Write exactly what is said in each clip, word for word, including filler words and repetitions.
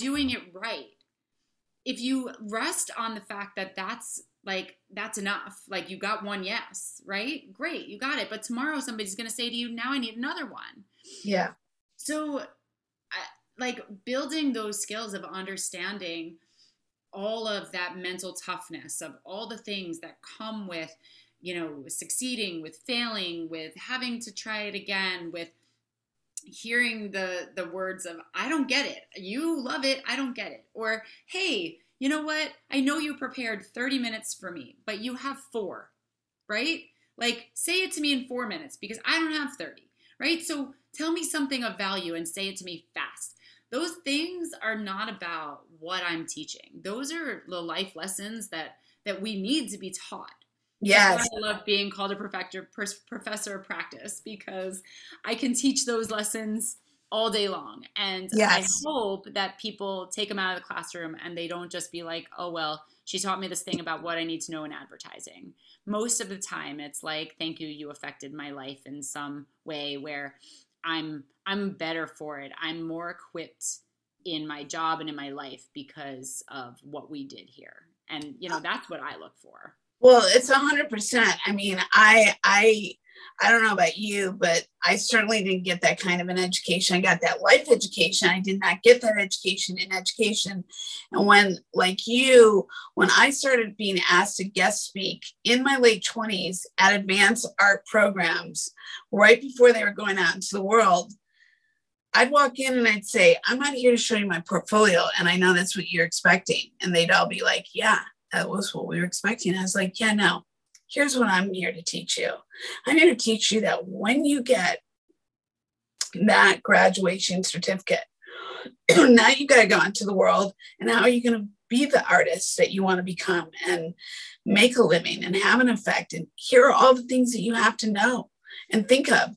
doing it right. If you rest on the fact that that's like, that's enough, like you got one yes, right? Great, you got it. But tomorrow somebody's going to say to you, now I need another one. Yeah. So like building those skills of understanding all of that mental toughness of all the things that come with, you know, succeeding, with failing, with having to try it again, with hearing the the words of, I don't get it. You love it. I don't get it. Or, hey, you know what? I know you prepared thirty minutes for me, but you have four, right? Like say it to me in four minutes because I don't have thirty, right? So tell me something of value and say it to me fast. Those things are not about what I'm teaching. Those are the life lessons that, that we need to be taught. Yes. I love being called a perfecter, professor of practice because I can teach those lessons all day long. And yes. I hope that people take them out of the classroom and they don't just be like, oh, well, she taught me this thing about what I need to know in advertising. Most of the time it's like, thank you, you affected my life in some way where I'm I'm better for it. I'm more equipped in my job and in my life because of what we did here. And, you know, that's what I look for. Well, it's one hundred percent. I mean, I, I, I don't know about you, but I certainly didn't get that kind of an education. I got that life education. I did not get that education in education. And when, like you, when I started being asked to guest speak in my late twenties at advanced art programs, right before they were going out into the world, I'd walk in and I'd say, I'm not here to show you my portfolio. And I know that's what you're expecting. And they'd all be like, yeah, that was what we were expecting. I was like, yeah, no. Here's what I'm here to teach you. I'm here to teach you that when you get that graduation certificate, now you got to go into the world and how are you going to be the artist that you want to become and make a living and have an effect. And here are all the things that you have to know and think of.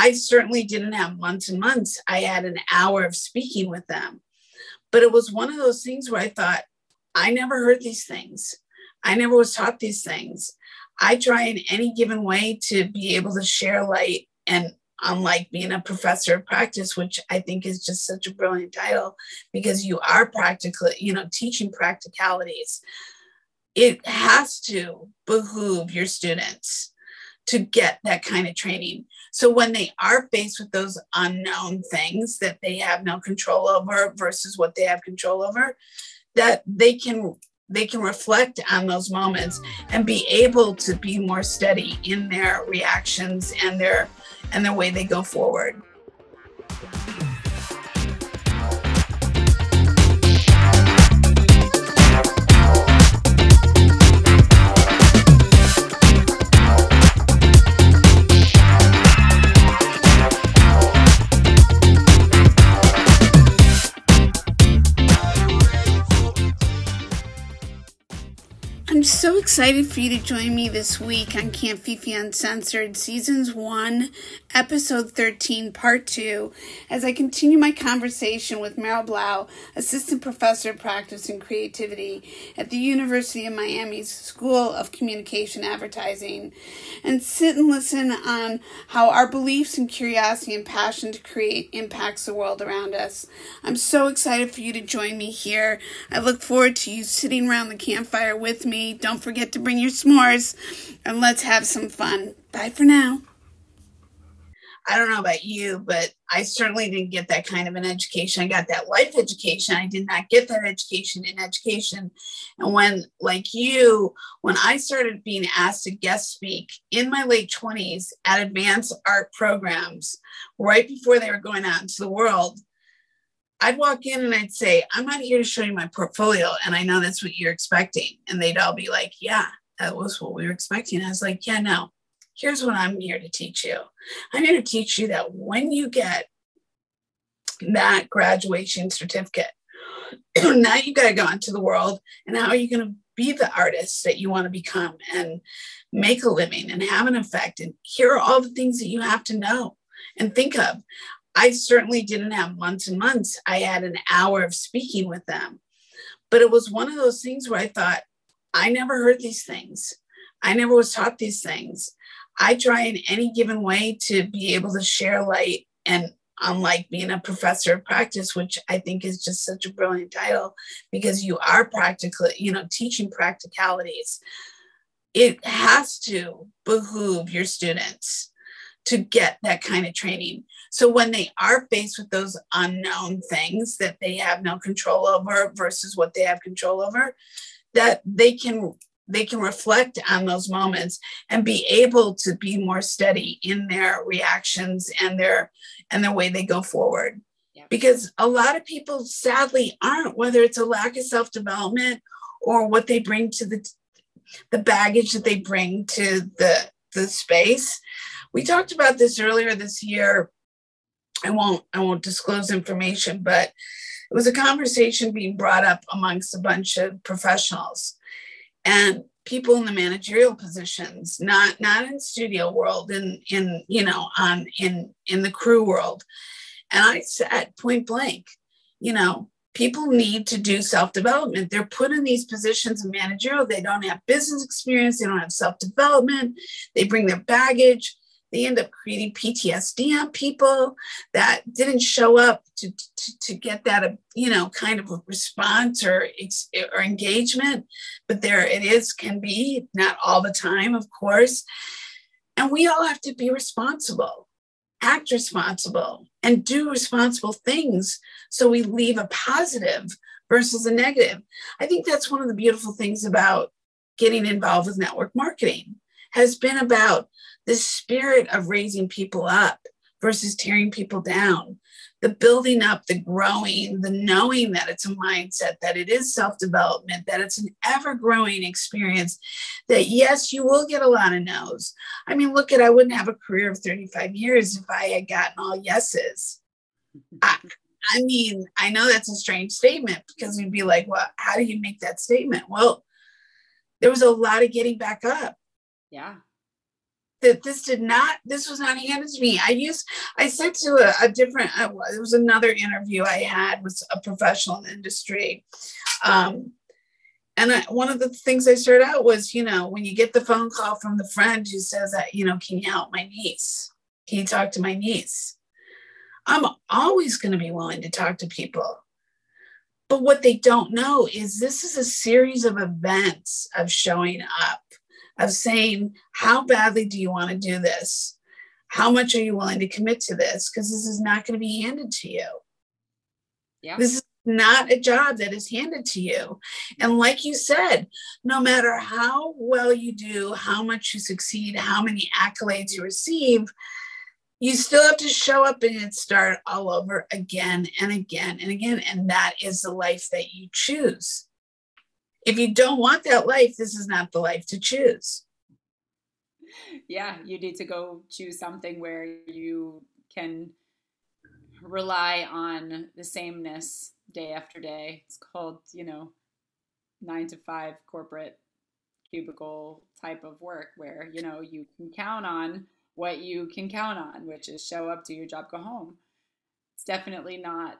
I certainly didn't have months and months. I had an hour of speaking with them, but it was one of those things where I thought, I never heard these things. I never was taught these things. I try in any given way to be able to share light, and unlike being a professor of practice, which I think is just such a brilliant title because you are practically, you know, teaching practicalities. It has to behoove your students to get that kind of training. So when they are faced with those unknown things that they have no control over versus what they have control over, that they can they can reflect on those moments and be able to be more steady in their reactions and their and the way they go forward. I'm so excited for you to join me this week on Camp Fifi Uncensored, Seasons one, Episode thirteen, Part two, as I continue my conversation with Meryl Blau, Assistant Professor of Practice and Creativity at the University of Miami's School of Communication Advertising, and sit and listen on how our beliefs and curiosity and passion to create impacts the world around us. I'm so excited for you to join me here. I look forward to you sitting around the campfire with me. Don't forget to bring your s'mores and let's have some fun. Bye for now. I don't know about you, but I certainly didn't get that kind of an education. I got that life education. I did not get that education in education. And when, like you, when I started being asked to guest speak in my late twenties at advanced art programs, right before they were going out into the world, I'd walk in and I'd say, I'm not here to show you my portfolio. And I know that's what you're expecting. And they'd all be like, yeah, that was what we were expecting. I was like, yeah, no, here's what I'm here to teach you. I'm here to teach you that when you get that graduation certificate, now you got to go into the world and how are you going to be the artist that you want to become and make a living and have an effect. And here are all the things that you have to know and think of. I certainly didn't have months and months. I had an hour of speaking with them, but it was one of those things where I thought, I never heard these things. I never was taught these things. I try in any given way to be able to share light, and unlike being a professor of practice, which I think is just such a brilliant title, because you are practically, you know, teaching practicalities. It has to behoove your students to get that kind of training. So when they are faced with those unknown things that they have no control over versus what they have control over, that they can they can reflect on those moments and be able to be more steady in their reactions and their and the way they go forward. Yeah. Because a lot of people sadly aren't, whether it's a lack of self-development or what they bring to the the baggage that they bring to the the space. We talked about this earlier this year. I won't I won't disclose information, but it was a conversation being brought up amongst a bunch of professionals and people in the managerial positions, not not in studio world, in in you know on in in the crew world. And I said point blank, you know, people need to do self-development. They're put in these positions of managerial. They don't have business experience. They don't have self-development. They bring their baggage. They end up creating P T S D on people that didn't show up to, to, to get that, you know, kind of a response or, or engagement. But there it is, can be, not all the time, of course. And we all have to be responsible, act responsible, and do responsible things so we leave a positive versus a negative. I think that's one of the beautiful things about getting involved with network marketing, has been about the spirit of raising people up versus tearing people down, the building up, the growing, the knowing that it's a mindset, that it is self-development, that it's an ever-growing experience, that yes, you will get a lot of no's. I mean, look at, I wouldn't have a career of thirty-five years if I had gotten all yeses. I, I mean, I know that's a strange statement because we'd be like, well, how do you make that statement? Well, there was a lot of getting back up. Yeah. That this did not, this was not handed to me. I used, I said to a, a different, uh, it was another interview I had with a professional in the industry. Um, and I, one of the things I started out was, you know, when you get the phone call from the friend who says that, you know, can you help my niece? Can you talk to my niece? I'm always going to be willing to talk to people. But what they don't know is this is a series of events of showing up, of saying, how badly do you want to do this? How much are you willing to commit to this? Because this is not going to be handed to you. Yeah. This is not a job that is handed to you. And like you said, no matter how well you do, how much you succeed, how many accolades you receive, you still have to show up and start all over again and again and again. And that is the life that you choose. If you don't want that life, this is not the life to choose. Yeah, you need to go choose something where you can rely on the sameness day after day. It's called, you know, nine to five corporate cubicle type of work where, you know, you can count on what you can count on, which is show up, do your job, go home. It's definitely not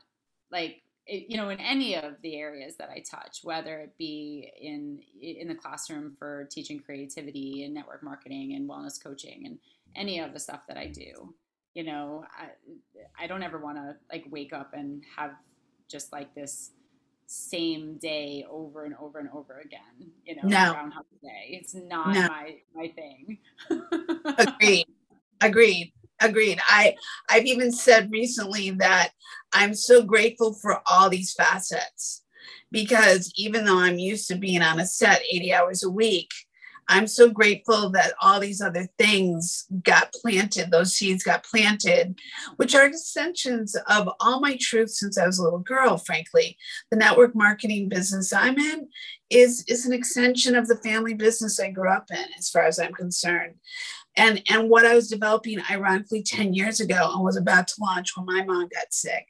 like, you know, in any of the areas that I touch, whether it be in in the classroom for teaching creativity and network marketing and wellness coaching and any of the stuff that I do, you know, I, I don't ever want to like wake up and have just like this same day over and over and over again, you know, no. Groundhog Day. It's not no. my, my thing. Agreed. Agreed. Agreed. I, I've even said recently that I'm so grateful for all these facets, because even though I'm used to being on a set eighty hours a week, I'm so grateful that all these other things got planted, those seeds got planted, which are dissensions of all my truth since I was a little girl, frankly. The network marketing business I'm in is, is an extension of the family business I grew up in, as far as I'm concerned. And, and what I was developing, ironically, ten years ago and was about to launch when my mom got sick,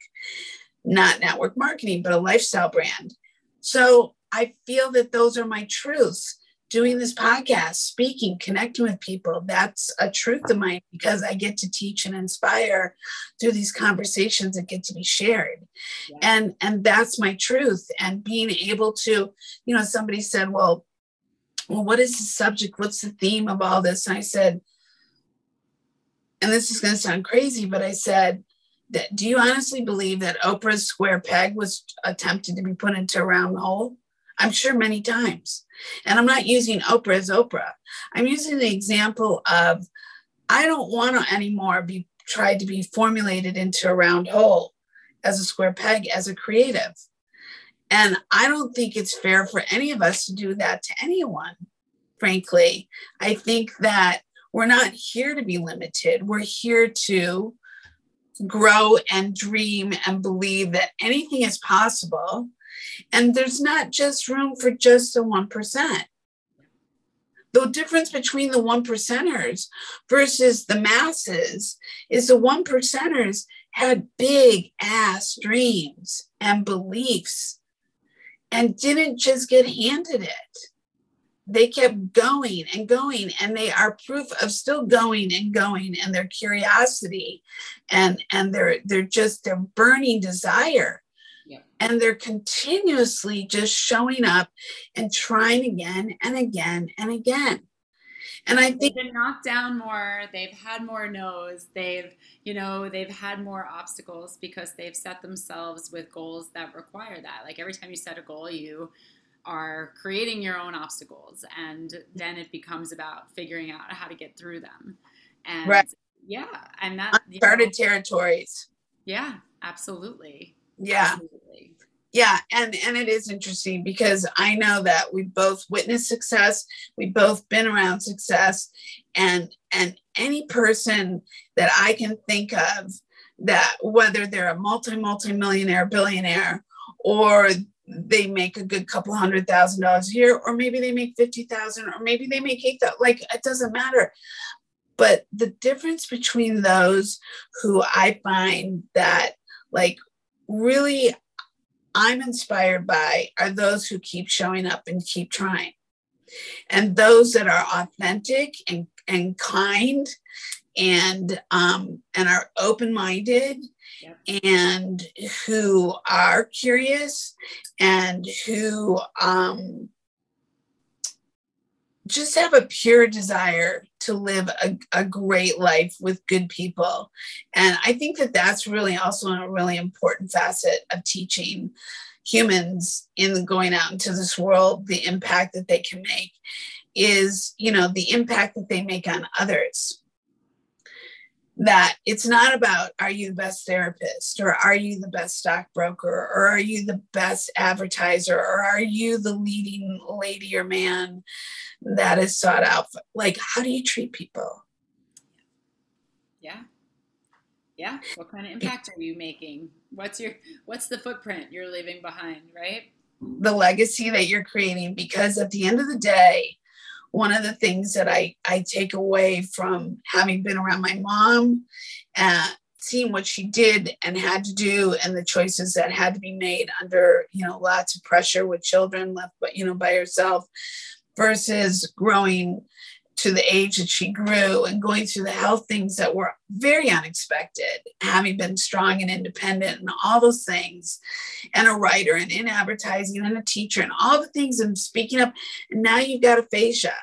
not network marketing, but a lifestyle brand. So I feel that those are my truths. Doing this podcast, speaking, connecting with people, that's a truth of mine because I get to teach and inspire through these conversations that get to be shared. Yeah. And, and that's my truth. And being able to, you know, somebody said, well, well, what is the subject? What's the theme of all this? And I said, and this is going to sound crazy, but I said, do you honestly believe that Oprah's square peg was attempted to be put into a round hole? I'm sure many times. And I'm not using Oprah as Oprah. I'm using the example of, I don't want to anymore be tried to be formulated into a round hole as a square peg, as a creative. And I don't think it's fair for any of us to do that to anyone, frankly. I think that we're not here to be limited. We're here to grow and dream and believe that anything is possible. And there's not just room for just the one percent. The difference between the one percenters versus the masses is the one percenters had big ass dreams and beliefs and didn't just get handed it. They kept going and going, and they are proof of still going and going, and their curiosity and, and their, their just their burning desire. Yeah. And they're continuously just showing up and trying again and again and again. And I think they've been knocked down more. They've had more no's. They've, you know, they've had more obstacles because they've set themselves with goals that require that. Like every time you set a goal, you are creating your own obstacles, and then it becomes about figuring out how to get through them. And right. Yeah. And that uncharted territories. Yeah, absolutely. Yeah. Absolutely. Yeah. And, and it is interesting because I know that we both witnessed success. We've both been around success, and, and any person that I can think of that, whether they're a multi, multi millionaire, billionaire, or they make a good couple hundred thousand dollars a year, or maybe they make fifty thousand, or maybe they make eight thousand, like it doesn't matter. But the difference between those who I find that like, really I'm inspired by are those who keep showing up and keep trying, and those that are authentic and, and kind and, um, and are open-minded. Yep. And who are curious and who, um, just have a pure desire to live a, a great life with good people. And I think that that's really also a really important facet of teaching humans in going out into this world, the impact that they can make is, you know, the impact that they make on others. That it's not about, are you the best therapist, or are you the best stockbroker, or are you the best advertiser, or are you the leading lady or man that is sought out? Like, how do you treat people? Yeah. Yeah. What kind of impact are you making? What's your, what's the footprint you're leaving behind, right? The legacy that you're creating, because at the end of the day, one of the things that I, I take away from having been around my mom, uh, seeing what she did and had to do and the choices that had to be made under, you know, lots of pressure with children left, but, you know, by herself versus growing to the age that she grew and going through the health things that were very unexpected, having been strong and independent and all those things, and a writer and in advertising and a teacher and all the things and speaking up. And now you've got aphasia.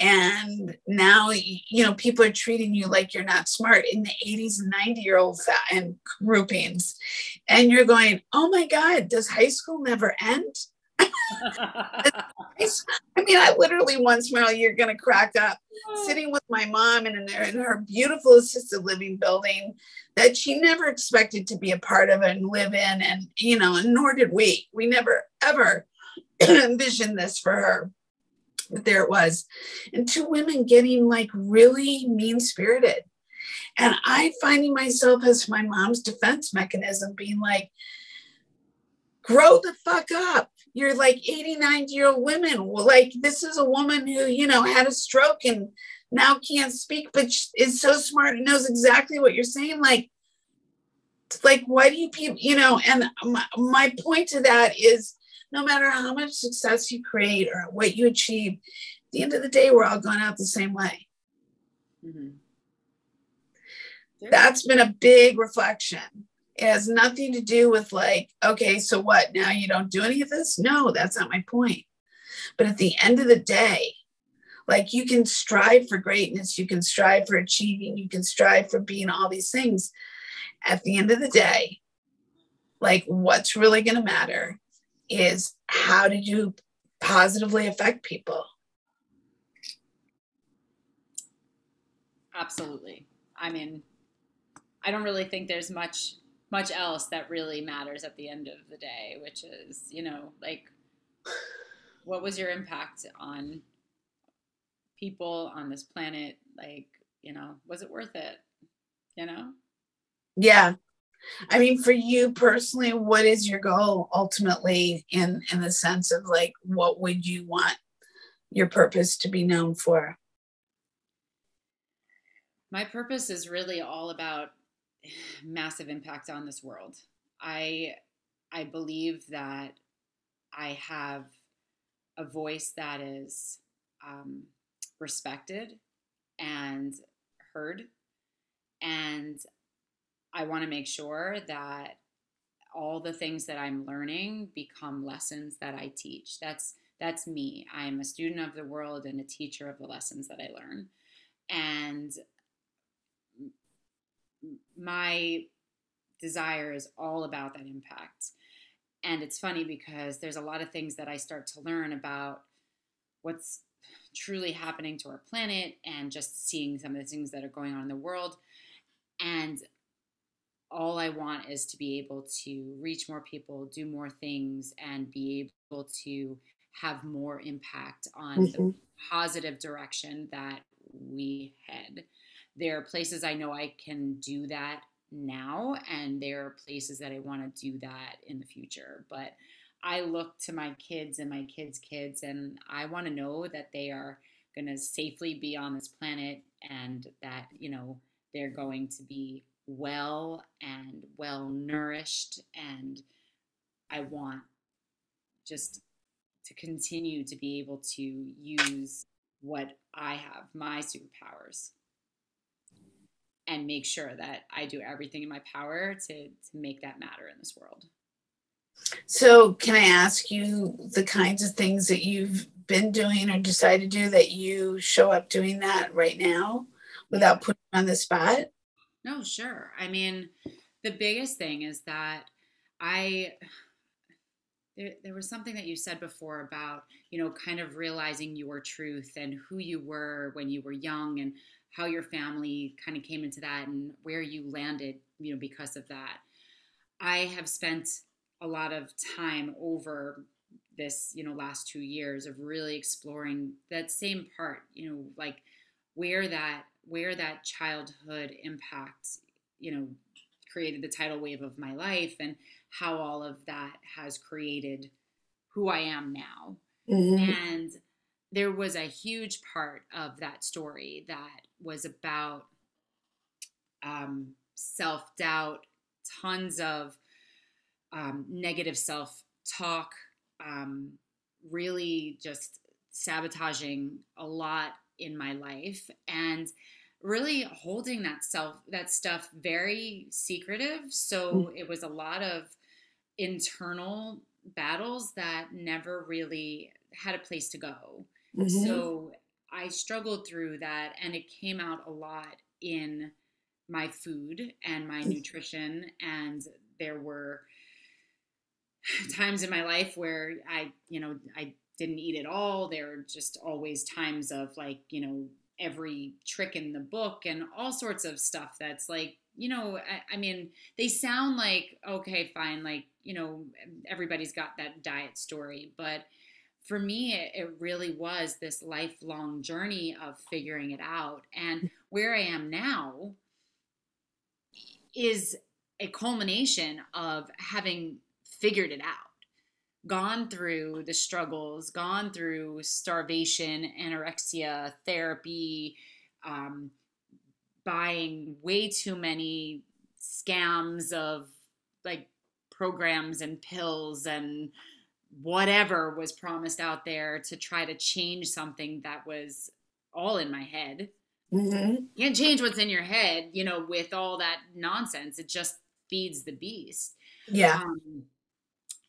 And now, you know, people are treating you like you're not smart in the eighties and ninety year olds and groupings. And you're going, oh my God, does high school never end? I mean, I literally once, Meryl, you're going to crack up, sitting with my mom in, in her beautiful assisted living building that she never expected to be a part of and live in. And, you know, and nor did we. We never, ever envisioned this for her. But there it was. And two women getting like really mean-spirited. And I finding myself as my mom's defense mechanism being like, grow the fuck up. You're like eighty-nine year old women. Well, like this is a woman who, you know, had a stroke and now can't speak, but is so smart and knows exactly what you're saying. Like, like, why do you people, you know, and my, my point to that is no matter how much success you create or what you achieve, at the end of the day, we're all going out the same way. Mm-hmm. That's been a big reflection. It has nothing to do with like, okay, so what? Now you don't do any of this? No, that's not my point. But at the end of the day, like you can strive for greatness. You can strive for achieving. You can strive for being all these things. at the end of the day, like what's really going to matter is how did you positively affect people? Absolutely. I mean, I don't really think there's much, much else that really matters at the end of the day, which is, you know, like, what was your impact on people on this planet? Like, you know, was it worth it? You know? Yeah. I mean, for you personally, what is your goal ultimately in, in the sense of like, what would you want your purpose to be known for? My purpose is really all about massive impact on this world. I, I believe that I have a voice that is um, respected and heard. And I want to make sure that all the things that I'm learning become lessons that I teach. That's, that's me. I'm a student of the world and a teacher of the lessons that I learn. And my desire is all about that impact. And it's funny because there's a lot of things that I start to learn about what's truly happening to our planet and just seeing some of the things that are going on in the world. And all I want is to be able to reach more people, do more things, and be able to have more impact on mm-hmm. the positive direction that we head. There are places I know I can do that now, and there are places that I want to do that in the future. But I look to my kids and my kids' kids, and I want to know that they are going to safely be on this planet and that, you know, they're going to be well and well nourished. And I want just to continue to be able to use what I have, my superpowers, and make sure that I do everything in my power to, to make that matter in this world. So can I ask you the kinds of things that you've been doing or decided to do that you show up doing that right now without putting on the spot? No, sure. I mean, the biggest thing is that I, there, there was something that you said before about, you know, kind of realizing your truth and who you were when you were young and how your family kind of came into that and where you landed, you know, because of that. I have spent a lot of time over this, you know, last two years of really exploring that same part, you know, like where that, where that childhood impact, you know, created the tidal wave of my life and how all of that has created who I am now. Mm-hmm. And there was a huge part of that story that was about um, self-doubt, tons of um, negative self-talk, um, really just sabotaging a lot in my life and really holding that self, that stuff very secretive. So mm-hmm. it was a lot of internal battles that never really had a place to go. Mm-hmm. So I struggled through that, and it came out a lot in my food and my nutrition. And there were times in my life where I, you know, I didn't eat at all. There were just always times of like, you know, every trick in the book and all sorts of stuff that's like, you know, I, I mean, they sound like, okay, fine. Like, you know, everybody's got that diet story, but for me, it really was this lifelong journey of figuring it out. And where I am now is a culmination of having figured it out, gone through the struggles, gone through starvation, anorexia, therapy, um, buying way too many scams of like programs and pills and whatever was promised out there to try to change something that was all in my head. Mm-hmm. You can't change what's in your head, you know, with all that nonsense. It just feeds the beast. Yeah. Um,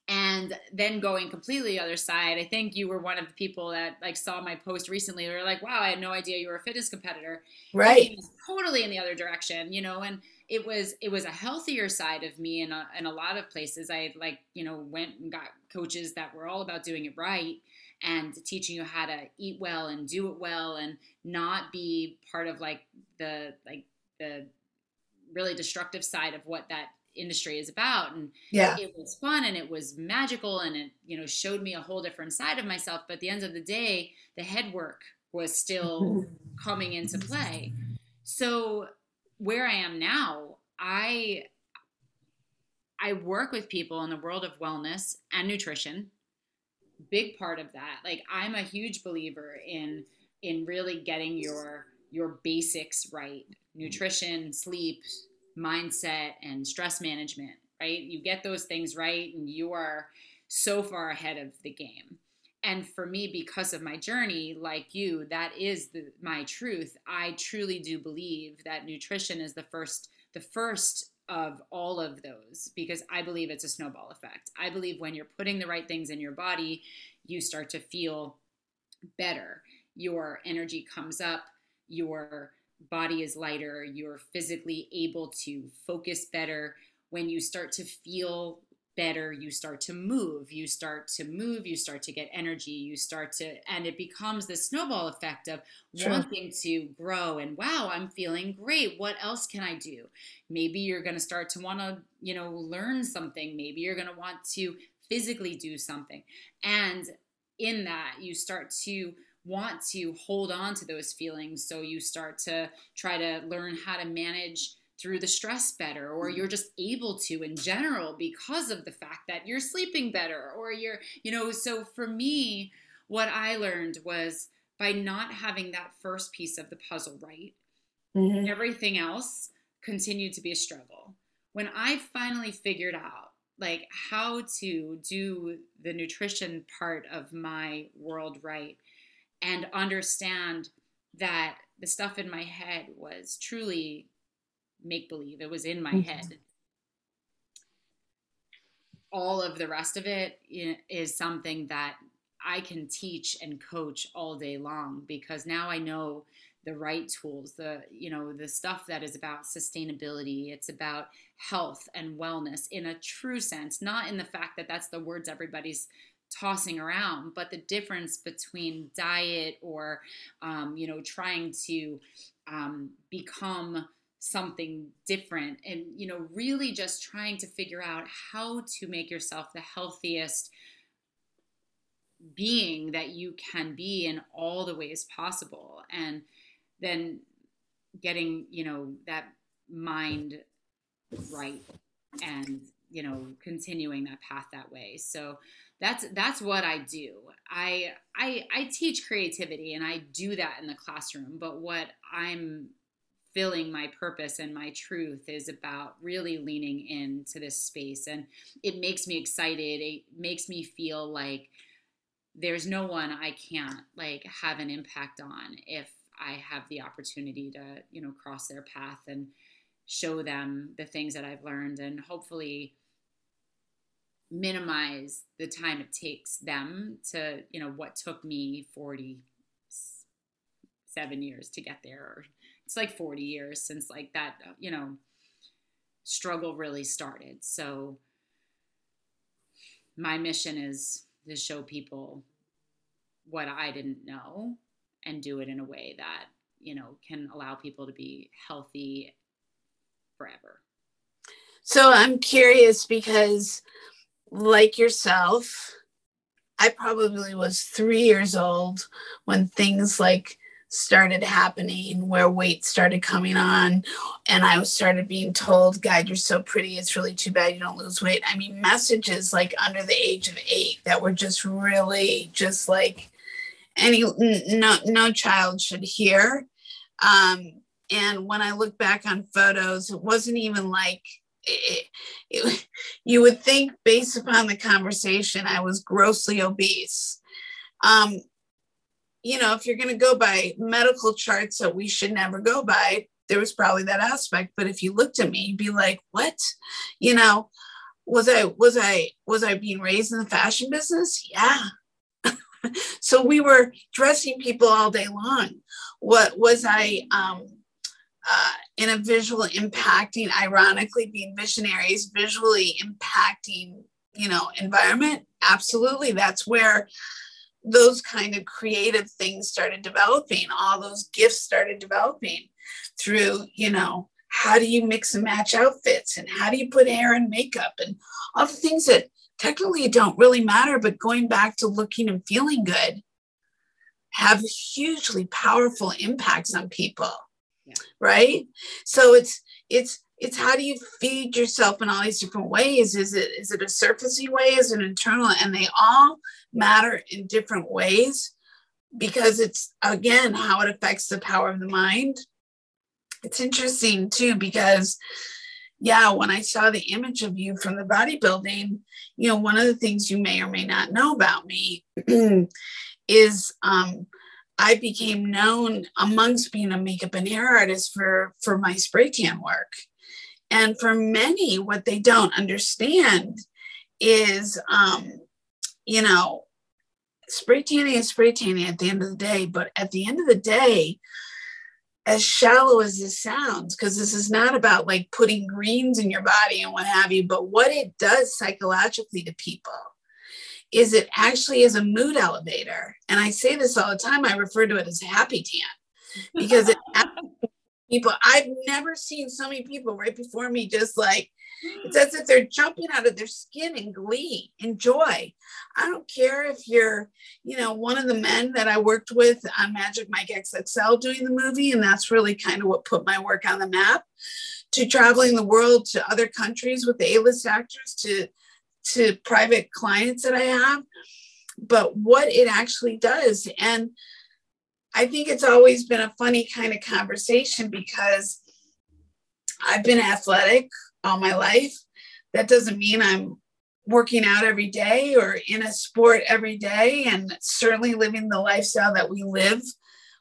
and then going completely other side, I think you were one of the people that like saw my post recently. They were like, wow, I had no idea you were a fitness competitor. Right. Totally in the other direction, you know, and it was, it was a healthier side of me in a, in a lot of places. I like, you know, went and got coaches that were all about doing it right and teaching you how to eat well and do it well and not be part of like the, like the really destructive side of what that industry is about. And yeah, it was fun and it was magical and it, you know, showed me a whole different side of myself. But at the end of the day, the head work was still coming into play. So where I am now, I, I work with people in the world of wellness and nutrition. Big part of that. Like I'm a huge believer in, in really getting your, your basics right. Nutrition, sleep, mindset, and stress management, right? You get those things right and you are so far ahead of the game. And for me, because of my journey, like you, that is the, my truth. I truly do believe that nutrition is the first, the first of all of those, because I believe it's a snowball effect. I believe when you're putting the right things in your body, you start to feel better. Your energy comes up, your body is lighter, you're physically able to focus better. When you start to feel better, you start to move, you start to move, you start to get energy, you start to, and it becomes the snowball effect of sure. wanting to grow and wow, I'm feeling great. What else can I do? Maybe you're going to start to want to, you know, learn something. Maybe you're going to want to physically do something. And in that, you start to want to hold on to those feelings. So you start to try to learn how to manage through the stress better, or you're just able to in general because of the fact that you're sleeping better or you're, you know, so for me, what I learned was by not having that first piece of the puzzle right, mm-hmm. everything else continued to be a struggle. When I finally figured out like how to do the nutrition part of my world right, and understand that the stuff in my head was truly make-believe. It was in my head. All of the rest of it is something that I can teach and coach all day long, because now I know the right tools, the, you know, the stuff that is about sustainability. It's about health and wellness in a true sense, not in the fact that that's the words everybody's tossing around, but the difference between diet or, um, you know, trying to um, become something different and, you know, really just trying to figure out how to make yourself the healthiest being that you can be in all the ways possible. And then getting, you know, that mind right and, you know, continuing that path that way. So That's that's what I do. I, I I teach creativity and I do that in the classroom, but what I'm filling my purpose and my truth is about really leaning into this space. And it makes me excited. It makes me feel like there's no one I can't like have an impact on if I have the opportunity to, you know, cross their path and show them the things that I've learned and hopefully minimize the time it takes them to, you know, what took me forty-seven years to get there. Or it's like forty years since like that, you know, struggle really started. So my mission is to show people what I didn't know and do it in a way that, you know, can allow people to be healthy forever. So I'm curious because like yourself, I probably was three years old when things like started happening where weight started coming on and I started being told, God, you're so pretty. It's really too bad you don't lose weight. I mean, messages like under the age of eight that were just really just like any no, no child should hear. Um, and when I look back on photos, it wasn't even like, It, it, you would think based upon the conversation, I was grossly obese. Um, you know, if you're going to go by medical charts that we should never go by, there was probably that aspect. But if you looked at me, you'd be like, what? You know, was I, was I, was I being raised in the fashion business? Yeah. So we were dressing people all day long. What was I, um, Uh, in a visual impacting, ironically being visionaries, visually impacting, you know, environment. Absolutely. That's where those kind of creative things started developing. All those gifts started developing through, you know, how do you mix and match outfits, and how do you put hair and makeup and all the things that technically don't really matter, but going back to looking and feeling good have hugely powerful impacts on people. Yeah. Right. So it's, it's, it's how do you feed yourself in all these different ways? Is it, is it a surfacey way? Is it an internal? And they all matter in different ways, because it's, again, how it affects the power of the mind. It's interesting too, because yeah, when I saw the image of you from the bodybuilding, you know, one of the things you may or may not know about me is um, I became known amongst being a makeup and hair artist for, for my spray tan work. And for many, what they don't understand is, um, you know, spray tanning is spray tanning at the end of the day. But at the end of the day, as shallow as this sounds, because this is not about like putting greens in your body and what have you, but what it does psychologically to people is it actually is a mood elevator. And I say this all the time. I refer to it as happy tan, because it people, I've never seen so many people right before me, just like, it's as if they're jumping out of their skin in glee and joy. I don't care if you're, you know, one of the men that I worked with on Magic Mike X X L doing the movie, and that's really kind of what put my work on the map, to traveling the world to other countries with the A-list actors, to, to private clients that I have, but what it actually does. And I think it's always been a funny kind of conversation, because I've been athletic all my life. That doesn't mean I'm working out every day or in a sport every day, and certainly living the lifestyle that we live,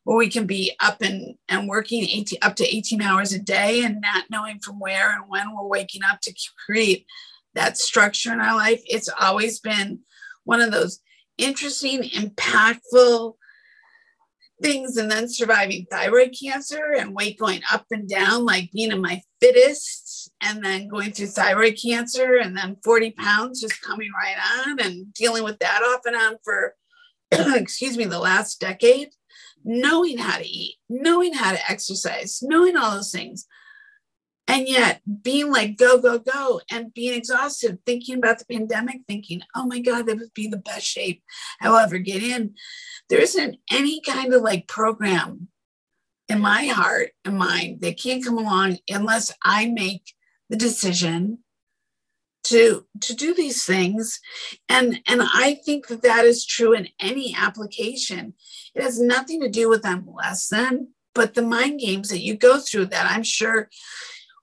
where we can be up and, and working eighteen, up to eighteen hours a day and not knowing from where and when we're waking up to create that structure in our life. It's always been one of those interesting, impactful things. And then surviving thyroid cancer and weight going up and down, like being in my fittest, and then going through thyroid cancer, and then forty pounds just coming right on, and dealing with that off and on for, excuse me, the last decade, knowing how to eat, knowing how to exercise, knowing all those things. And yet being like, go, go, go, and being exhausted, thinking about the pandemic, thinking, oh my God, that would be the best shape I'll ever get in. There isn't any kind of like program in my heart and mind that can't come along unless I make the decision to, to do these things. And, and I think that that is true in any application. It has nothing to do with I'm less than, but the mind games that you go through, that I'm sure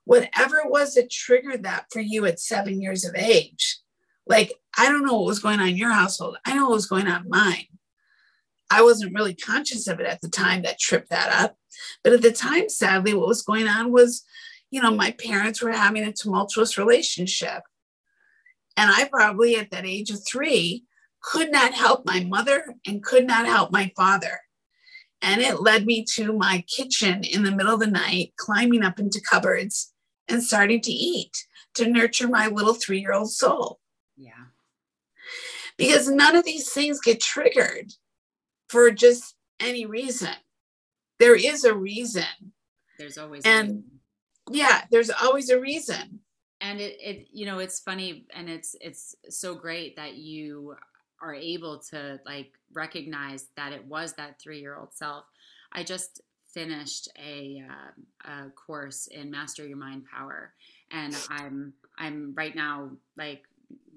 whatever it was that triggered that for you at seven years of age. Like, I don't know what was going on in your household. I know what was going on in mine. I wasn't really conscious of it at the time that tripped that up. But at the time, sadly, what was going on was, you know, my parents were having a tumultuous relationship. And I probably at that age of three could not help my mother and could not help my father. And it led me to my kitchen in the middle of the night, climbing up into cupboards and starting to eat to nurture my little three-year-old soul. Yeah. Because none of these things get triggered for just any reason. There is a reason. There's always and a reason. Yeah, there's always a reason. And it, it, you know, it's funny, and it's it's so great that you are able to like recognize that it was that three-year-old self. I just finished a, uh, a course in Master Your Mind Power, and I'm I'm right now like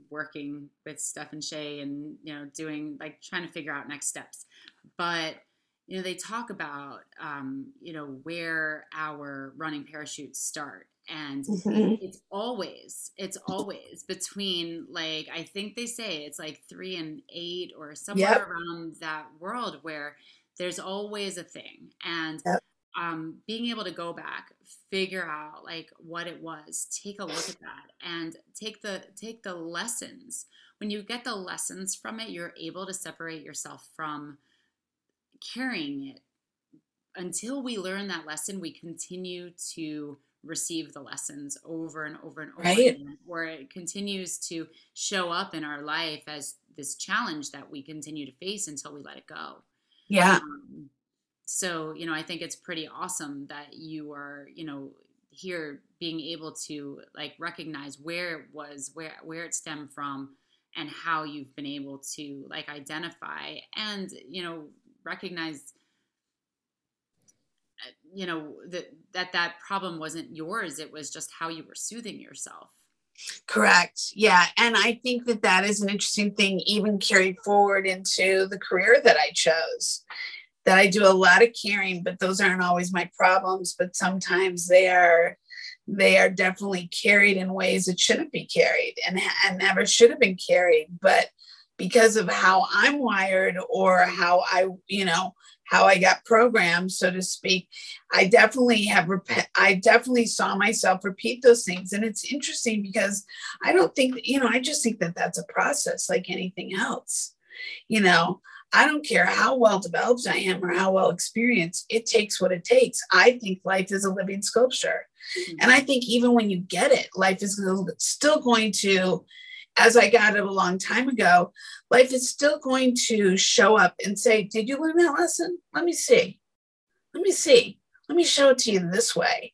working with Steph and Shay, and you know, doing like trying to figure out next steps. But you know, they talk about um, you know, where our running parachutes start. And mm-hmm. it's always, it's always between like, I think they say it's like three and eight or somewhere yep. around that world where there's always a thing. And yep. um, being able to go back, figure out like what it was, take a look at that, and take the, take the lessons. When you get the lessons from it, you're able to separate yourself from carrying it until we learn that lesson, we continue to receive the lessons over and over and over right. again, or it continues to show up in our life as this challenge that we continue to face until we let it go. Yeah. Um, so, you know, I think it's pretty awesome that you are, you know, here being able to like recognize where it was, where, where it stemmed from, and how you've been able to like identify and, you know, recognize, you know, that, that that problem wasn't yours. It was just how you were soothing yourself. Correct. Yeah. And I think that that is an interesting thing, even carried forward into the career that I chose, that I do a lot of caring, but those aren't always my problems. But sometimes they are, they are definitely carried in ways that shouldn't be carried and, and never should have been carried. But because of how I'm wired or how I, you know, how I got programmed, so to speak, I definitely have, rep- I definitely saw myself repeat those things. And it's interesting because I don't think, you know, I just think that that's a process like anything else. You know, I don't care how well developed I am or how well experienced, it takes what it takes. I think life is a living sculpture. Mm-hmm. And I think even when you get it, life is still going to, as I got it a long time ago, life is still going to show up and say, did you learn that lesson? Let me see. Let me see. Let me show it to you in this way.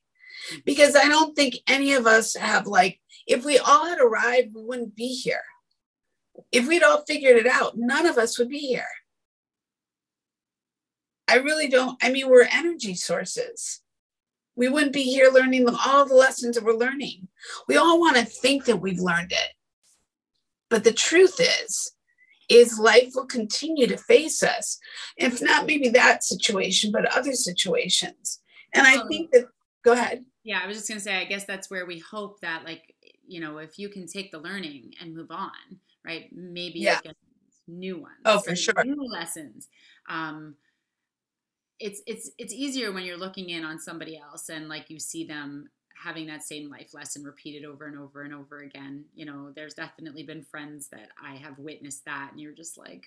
Because I don't think any of us have, like, if we all had arrived, we wouldn't be here. If we'd all figured it out, none of us would be here. I really don't. I mean, we're energy sources. We wouldn't be here learning all the lessons that we're learning. We all want to think that we've learned it. But the truth is, is life will continue to face us. If not maybe that situation, but other situations. And I think that, go ahead. Yeah, I was just going to say, I guess that's where we hope that, like, you know, if you can take the learning and move on, right? Maybe yeah. you get new ones. Oh, for sure. New lessons. Um, it's, it's, it's easier when you're looking in on somebody else and like you see them having that same life lesson repeated over and over and over again. You know, there's definitely been friends that I have witnessed that, and you're just like,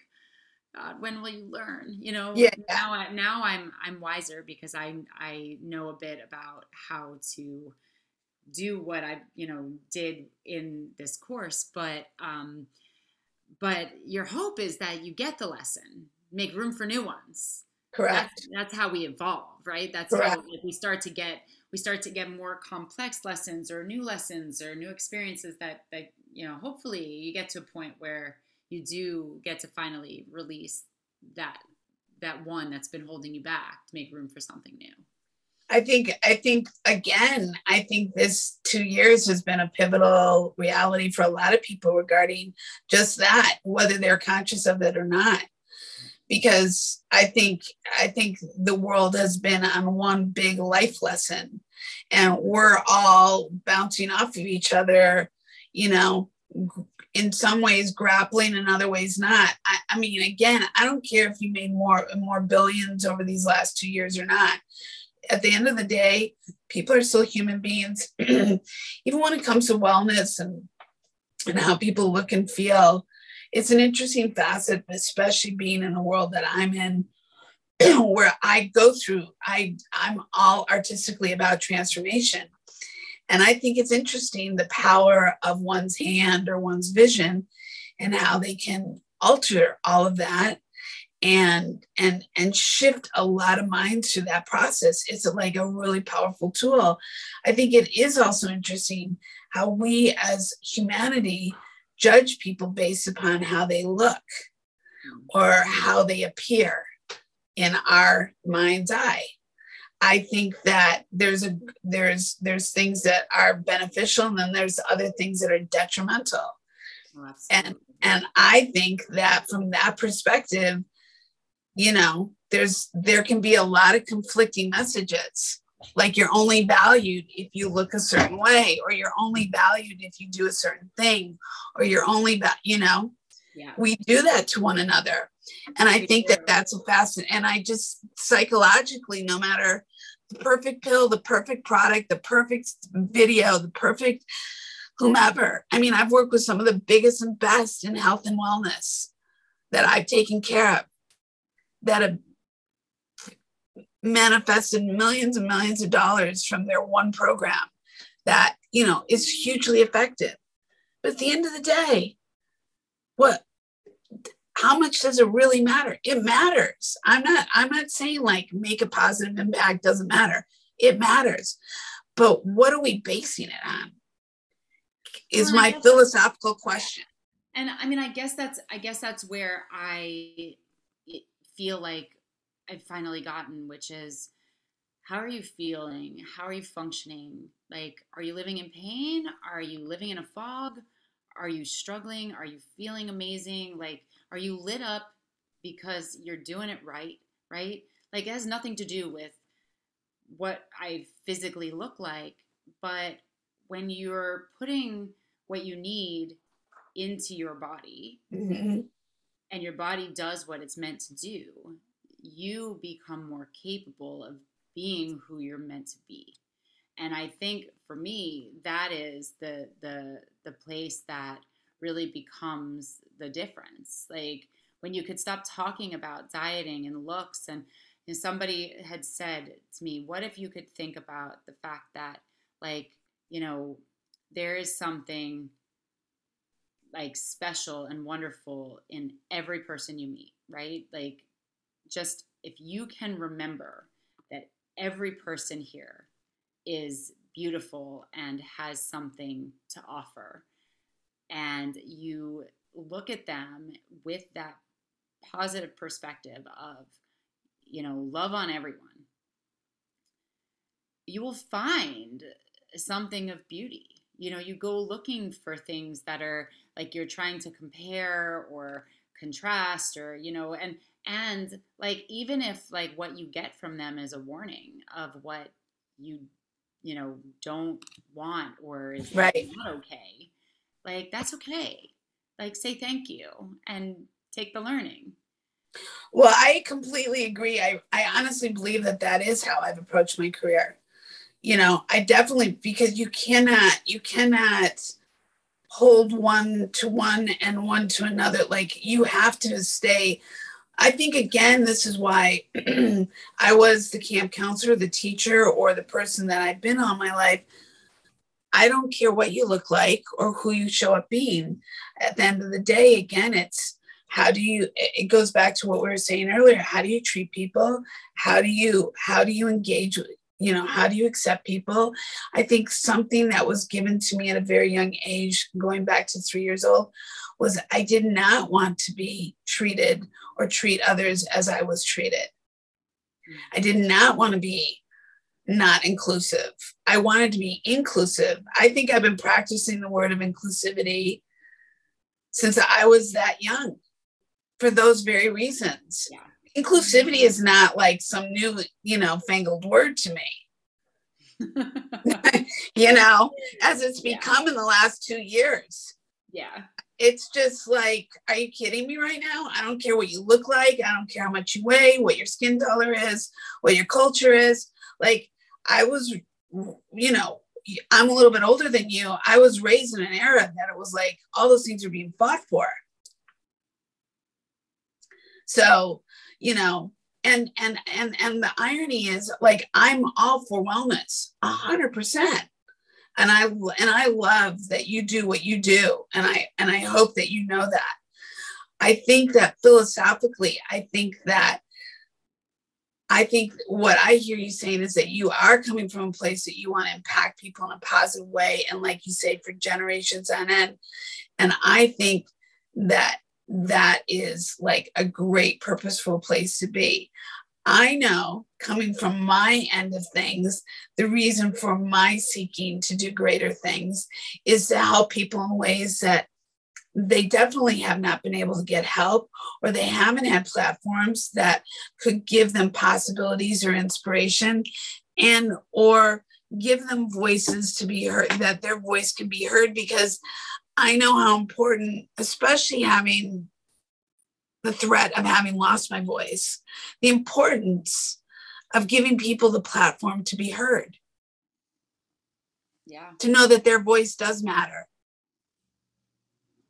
God, when will you learn? You know, yeah. now, I, now I'm, I'm wiser because I, I know a bit about how to do what I, you know, did in this course. But, um, but your hope is that you get the lesson, make room for new ones. Correct. That's, that's how we evolve, right? That's Correct. How like, we start to get, we start to get more complex lessons or new lessons or new experiences that, that, you know, hopefully you get to a point where you do get to finally release that, that one that's been holding you back to make room for something new. I think, I think again, I think this two years has been a pivotal reality for a lot of people regarding just that, whether they're conscious of it or not. Because I think I think the world has been on one big life lesson, and we're all bouncing off of each other, you know, in some ways grappling, in other ways not. I, I mean, again, I don't care if you made more more billions over these last two years or not. At the end of the day, people are still human beings. Even when it comes to wellness and and how people look and feel, it's an interesting facet, especially being in the world that I'm in, where I go through, I, I'm all artistically about transformation. And I think it's interesting, the power of one's hand or one's vision and how they can alter all of that and, and, and shift a lot of minds through that process. It's like a really powerful tool. I think it is also interesting how we as humanity judge people based upon how they look or how they appear in our mind's eye. I think that there's a there's there's things that are beneficial, and then there's other things that are detrimental. Well, and and I think that from that perspective, you know, there's there can be a lot of conflicting messages. Like, you're only valued if you look a certain way, or you're only valued if you do a certain thing, or you're only, va- you know, yeah. we do that to one another. And I think that that's a facet. And I just psychologically, no matter the perfect pill, the perfect product, the perfect video, the perfect whomever. I mean, I've worked with some of the biggest and best in health and wellness that I've taken care of that have manifested millions and millions of dollars from their one program that, you know, is hugely effective. But at the end of the day, what, how much does it really matter? It matters. I'm not, I'm not saying like make a positive impact doesn't matter. It matters. But what are we basing it on is well, my philosophical question. And I mean, I guess that's, I guess that's where I feel like I've finally gotten, which is, how are you feeling? How are you functioning? Like, are you living in pain? Are you living in a fog? Are you struggling? Are you feeling amazing? Like, are you lit up because you're doing it right? Right? Like, it has nothing to do with what I physically look like, but when you're putting what you need into your body, mm-hmm. and your body does what it's meant to do, you become more capable of being who you're meant to be. And I think for me, that is the the the place that really becomes the difference. Like, when you could stop talking about dieting and looks, and and somebody had said to me, what if you could think about the fact that, like, you know, there is something like special and wonderful in every person you meet, right? Like, just if you can remember that every person here is beautiful and has something to offer, and you look at them with that positive perspective of, you know, love on everyone, you will find something of beauty. You know, you go looking for things that are like you're trying to compare or contrast, or, you know, and, and like, even if like what you get from them is a warning of what you, you know, don't want, or is right. not okay, like, that's okay. Like, say thank you and take the learning. Well, I completely agree. I, I honestly believe that that is how I've approached my career. You know, I definitely, because you cannot, you cannot hold one to one and one to another. Like, you have to stay. I think, again, this is why I was the camp counselor, the teacher, or the person that I've been all my life. I don't care what you look like or who you show up being. At the end of the day, again, it's, how do you, it goes back to what we were saying earlier. How do you treat people? How do you, how do you engage with, you know, how do you accept people? I think something that was given to me at a very young age, going back to three years old, was I did not want to be treated or treat others as I was treated. I did not want to be not inclusive. I wanted to be inclusive. I think I've been practicing the word of inclusivity since I was that young, for those very reasons. Yeah. Inclusivity is not like some new, you know, fangled word to me, you know, as it's become yeah. in the last two years. Yeah. It's just like, are you kidding me right now? I don't care what you look like. I don't care how much you weigh, what your skin color is, what your culture is. Like, I was, you know, I'm a little bit older than you. I was raised in an era that it was like, all those things were being fought for. So, you know, and, and, and, and the irony is, like, I'm all for wellness a hundred percent. And I, and I love that you do what you do. And I, and I hope that you know that. I think that philosophically, I think that, I think what I hear you saying is that you are coming from a place that you want to impact people in a positive way. And like you say, for generations on end. And I think that that is like a great purposeful place to be. I know, coming from my end of things, the reason for my seeking to do greater things is to help people in ways that they definitely have not been able to get help, or they haven't had platforms that could give them possibilities or inspiration, and or give them voices to be heard, that their voice can be heard, because I know how important, especially having the threat of having lost my voice, the importance of giving people the platform to be heard. Yeah. To know that their voice does matter.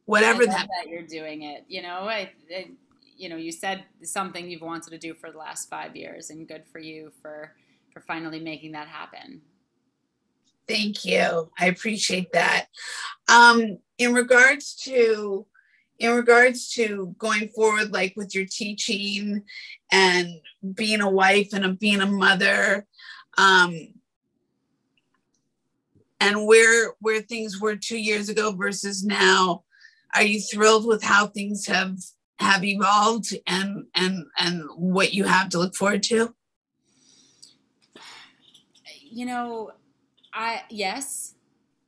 Whatever I love that, that you're doing it, you know, I, I, you know, you said something you've wanted to do for the last five years, and good for you for, for finally making that happen. Thank you. I appreciate that. Um, in regards to, in regards to going forward, like with your teaching and being a wife and a, being a mother, um, and where, where things were two years ago versus now, are you thrilled with how things have, have evolved and, and, and what you have to look forward to? You know, I, yes,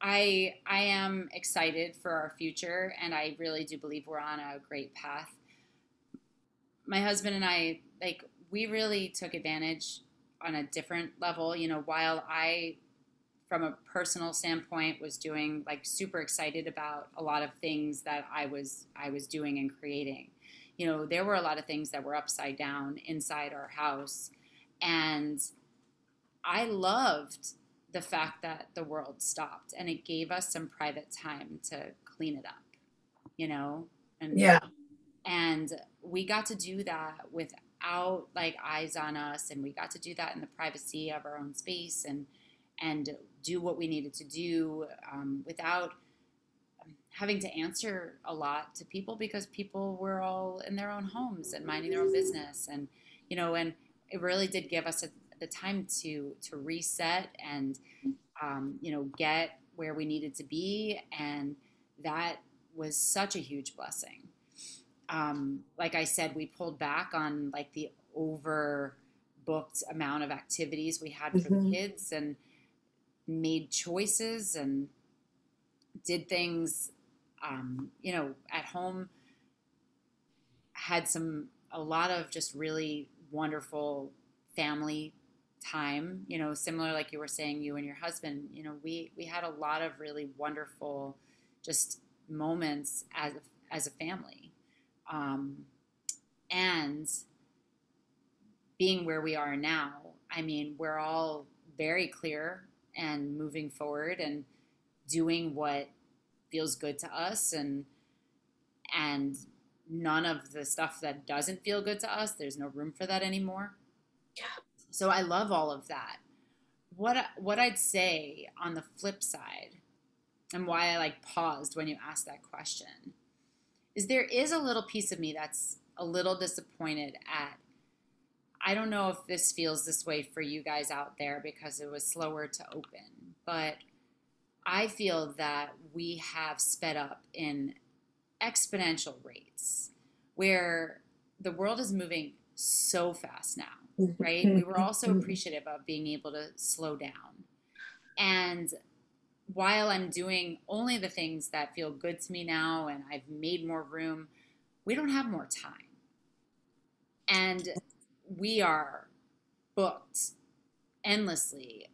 I, I am excited for our future, and I really do believe we're on a great path. My husband and I, like, we really took advantage on a different level. You know, while I, from a personal standpoint, was doing, like, super excited about a lot of things that I was, I was doing and creating, you know, there were a lot of things that were upside down inside our house. And I loved the fact that the world stopped, and it gave us some private time to clean it up, you know? And, yeah. And we got to do that without, like, eyes on us. And we got to do that in the privacy of our own space, and, and do what we needed to do um, without having to answer a lot to people, because people were all in their own homes and minding their own business. And, you know, and it really did give us a, the time to to reset and um, you know, get where we needed to be, and that was such a huge blessing. Um, like I said, we pulled back on, like, the overbooked amount of activities we had mm-hmm. for the kids, and made choices and did things um, you know, at home. Had some a lot of just really wonderful family time, you know, similar, like you were saying, you and your husband, you know, we, we had a lot of really wonderful just moments as, as a family. Um, and being where we are now, I mean, we're all very clear and moving forward and doing what feels good to us, and, and none of the stuff that doesn't feel good to us, there's no room for that anymore. Yeah. So I love all of that. What what I'd say on the flip side, and why I, like, paused when you asked that question, is there is a little piece of me that's a little disappointed at, I don't know if this feels this way for you guys out there because it was slower to open, but I feel that we have sped up in exponential rates, where the world is moving so fast now. Right? We were also appreciative of being able to slow down. And while I'm doing only the things that feel good to me now, and I've made more room, we don't have more time. And we are booked endlessly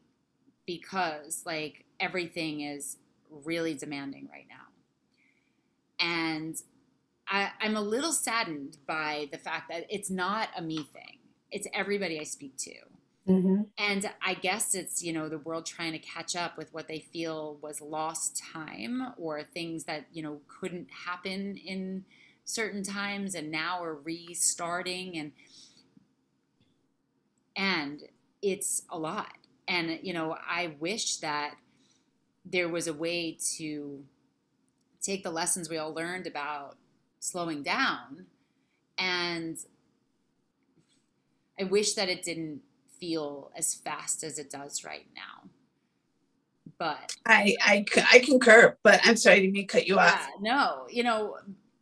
because, like, everything is really demanding right now. And I, I'm a little saddened by the fact that it's not a me thing. It's everybody I speak to. Mm-hmm. And I guess it's, you know, the world trying to catch up with what they feel was lost time, or things that, you know, couldn't happen in certain times and now are restarting. And, and it's a lot. And, you know, I wish that there was a way to take the lessons we all learned about slowing down, and I wish that it didn't feel as fast as it does right now. But I, I, I concur, but I'm sorry to me cut you yeah, off. No, you know,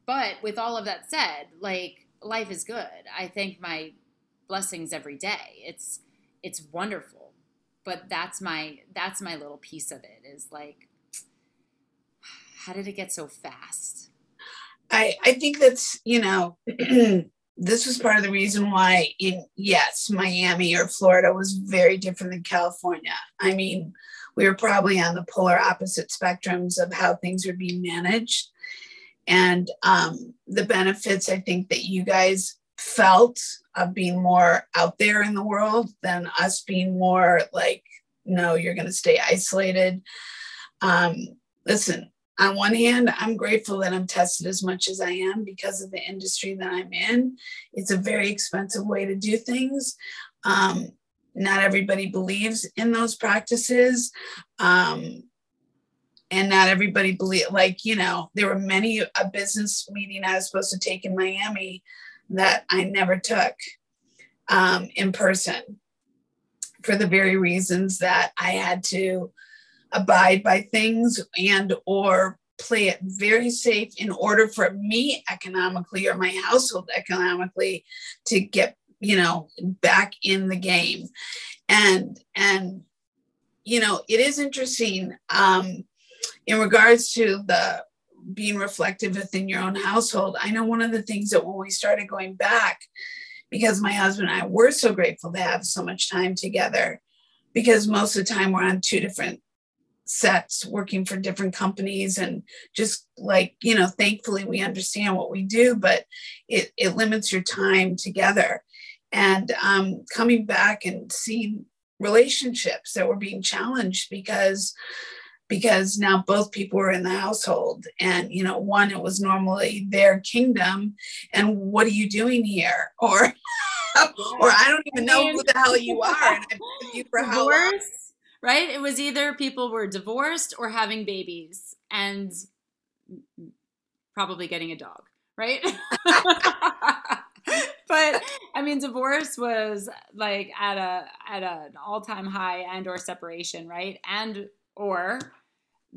but with all of that said, like, life is good. I thank my blessings every day. It's, it's wonderful, but that's my, that's my little piece of it, is like, how did it get so fast? I, I think that's, you know, this was part of the reason why, in yes, Miami or Florida was very different than California. I mean, we were probably on the polar opposite spectrums of how things were being managed. And um, the benefits, I think, that you guys felt of being more out there in the world than us being more like, no, you're going to stay isolated. Um, listen, on one hand, I'm grateful that I'm tested as much as I am because of the industry that I'm in. It's a very expensive way to do things. Um, not everybody believes in those practices. Um, and not everybody believe, like, you know, there were many a business meeting I was supposed to take in Miami that I never took um, in person for the very reasons that I had to abide by things and or play it very safe in order for me economically or my household economically to get, you know, back in the game. And, and, you know, it is interesting um, in regards to the being reflective within your own household. I know one of the things that when we started going back, because my husband and I were so grateful to have so much time together, because most of the time we're on two different sets working for different companies, and just like, you know, thankfully we understand what we do, but it, it limits your time together. And um, coming back and seeing relationships that were being challenged because because now both people were in the household, and, you know, one, it was normally their kingdom, and what are you doing here? Or or I don't even know who the hell you are, and I've been with you for how long? Right? It was either people were divorced or having babies and probably getting a dog, right? But I mean, divorce was like at a at an all-time high, and or separation, right? And or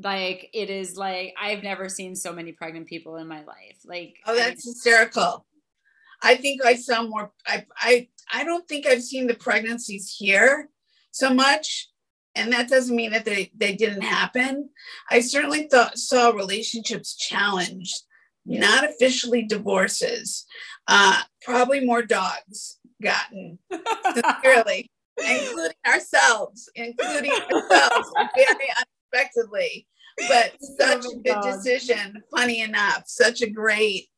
like, it is like, I've never seen so many pregnant people in my life. Like, oh, that's I mean, hysterical. I think I saw more, I, I, I don't think I've seen the pregnancies here so much. And that doesn't mean that they, they didn't happen. I certainly thought, saw relationships challenged, not officially divorces, uh, probably more dogs gotten, sincerely, including ourselves, including ourselves very unexpectedly. But such oh a good God. decision, funny enough, such a great,